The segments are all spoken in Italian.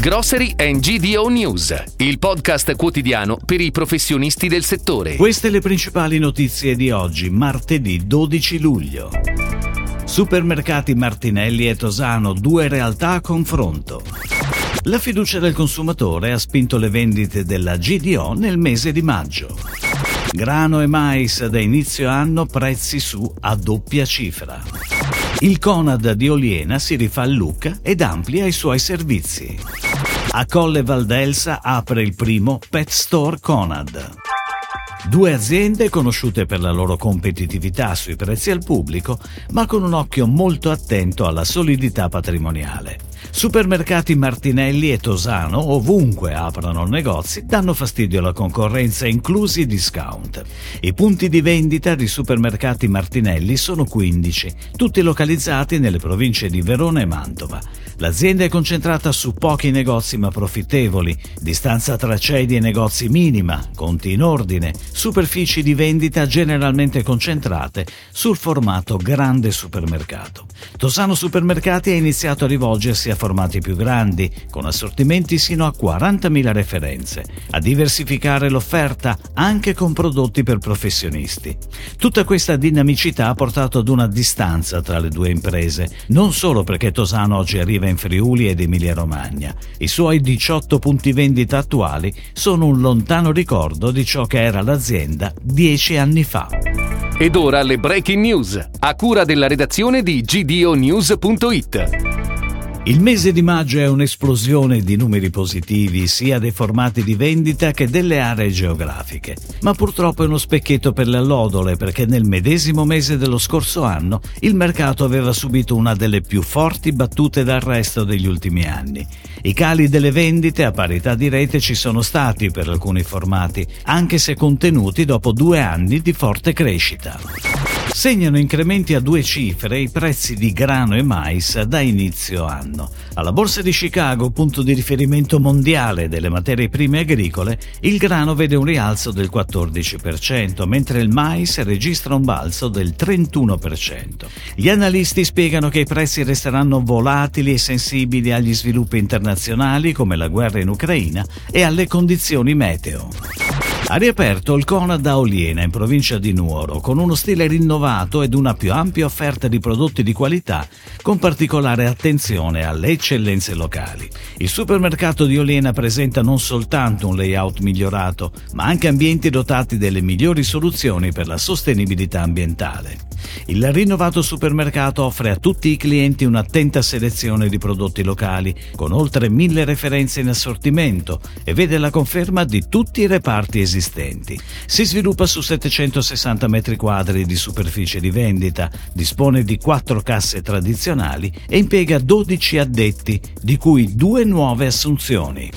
Grocery and GDO News, il podcast quotidiano per i professionisti del settore. Queste le principali notizie di oggi, martedì 12 luglio. Supermercati Martinelli e Tosano, due realtà a confronto. La fiducia del consumatore ha spinto le vendite della GDO nel mese di maggio. Grano e mais da inizio anno prezzi su a doppia cifra. Il Conad di Oliena si rifà a Lucca ed amplia i suoi servizi. A Colle Val d'Elsa apre il primo Pet Store Conad. Due aziende conosciute per la loro competitività sui prezzi al pubblico, ma con un occhio molto attento alla solidità patrimoniale. Supermercati Martinelli e Tosano, ovunque aprano negozi, danno fastidio alla concorrenza, inclusi i discount. I punti di vendita di Supermercati Martinelli sono 15, tutti localizzati nelle province di Verona e Mantova. L'azienda è concentrata su pochi negozi ma profittevoli, distanza tra cedi e negozi minima, conti in ordine, superfici di vendita generalmente concentrate sul formato grande supermercato. Tosano Supermercati ha iniziato a rivolgersi a formati più grandi, con assortimenti sino a 40.000 referenze, a diversificare l'offerta anche con prodotti per professionisti. Tutta questa dinamicità ha portato ad una distanza tra le due imprese, non solo perché Tosano oggi arriva in Friuli ed Emilia Romagna. I suoi 18 punti vendita attuali sono un lontano ricordo di ciò che era l'azienda 10 anni fa. Ed ora le breaking news, a cura della redazione di GDONews.it. Il mese di maggio è un'esplosione di numeri positivi sia dei formati di vendita che delle aree geografiche, ma purtroppo è uno specchietto per le allodole, perché nel medesimo mese dello scorso anno il mercato aveva subito una delle più forti battute dal resto degli ultimi anni. I cali delle vendite a parità di rete ci sono stati per alcuni formati, anche se contenuti dopo 2 anni di forte crescita. Segnano incrementi a 2 cifre i prezzi di grano e mais da inizio anno. Alla Borsa di Chicago, punto di riferimento mondiale delle materie prime agricole, il grano vede un rialzo del 14%, mentre il mais registra un balzo del 31%. Gli analisti spiegano che i prezzi resteranno volatili e sensibili agli sviluppi internazionali come la guerra in Ucraina e alle condizioni meteo. Ha riaperto il Conad a Oliena, in provincia di Nuoro, con uno stile rinnovato ed una più ampia offerta di prodotti di qualità, con particolare attenzione alle eccellenze locali. Il supermercato di Oliena presenta non soltanto un layout migliorato, ma anche ambienti dotati delle migliori soluzioni per la sostenibilità ambientale. Il rinnovato supermercato offre a tutti i clienti un'attenta selezione di prodotti locali, con oltre 1.000 referenze in assortimento, e vede la conferma di tutti i reparti esistenti. Si sviluppa su 760 metri quadri di superficie di vendita, dispone di 4 casse tradizionali e impiega 12 addetti, di cui 2 nuove assunzioni.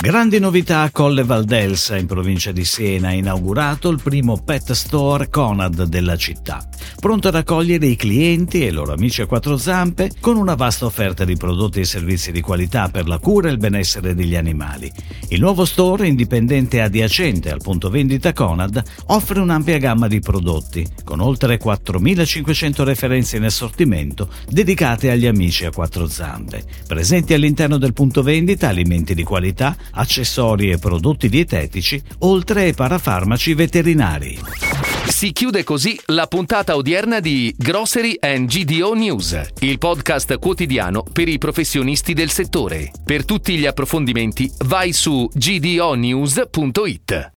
Grandi novità a Colle Val d'Elsa, in provincia di Siena, è inaugurato il primo Pet Store Conad della città, pronto ad accogliere i clienti e i loro amici a 4 zampe con una vasta offerta di prodotti e servizi di qualità per la cura e il benessere degli animali. Il nuovo store, indipendente adiacente al punto vendita Conad, offre un'ampia gamma di prodotti, con oltre 4.500 referenze in assortimento dedicate agli amici a 4 zampe. Presenti all'interno del punto vendita alimenti di qualità, accessori e prodotti dietetici, oltre ai parafarmaci veterinari. Si chiude così la puntata odierna di Grocery and GDO News, il podcast quotidiano per i professionisti del settore. Per tutti gli approfondimenti vai su GDONews.it.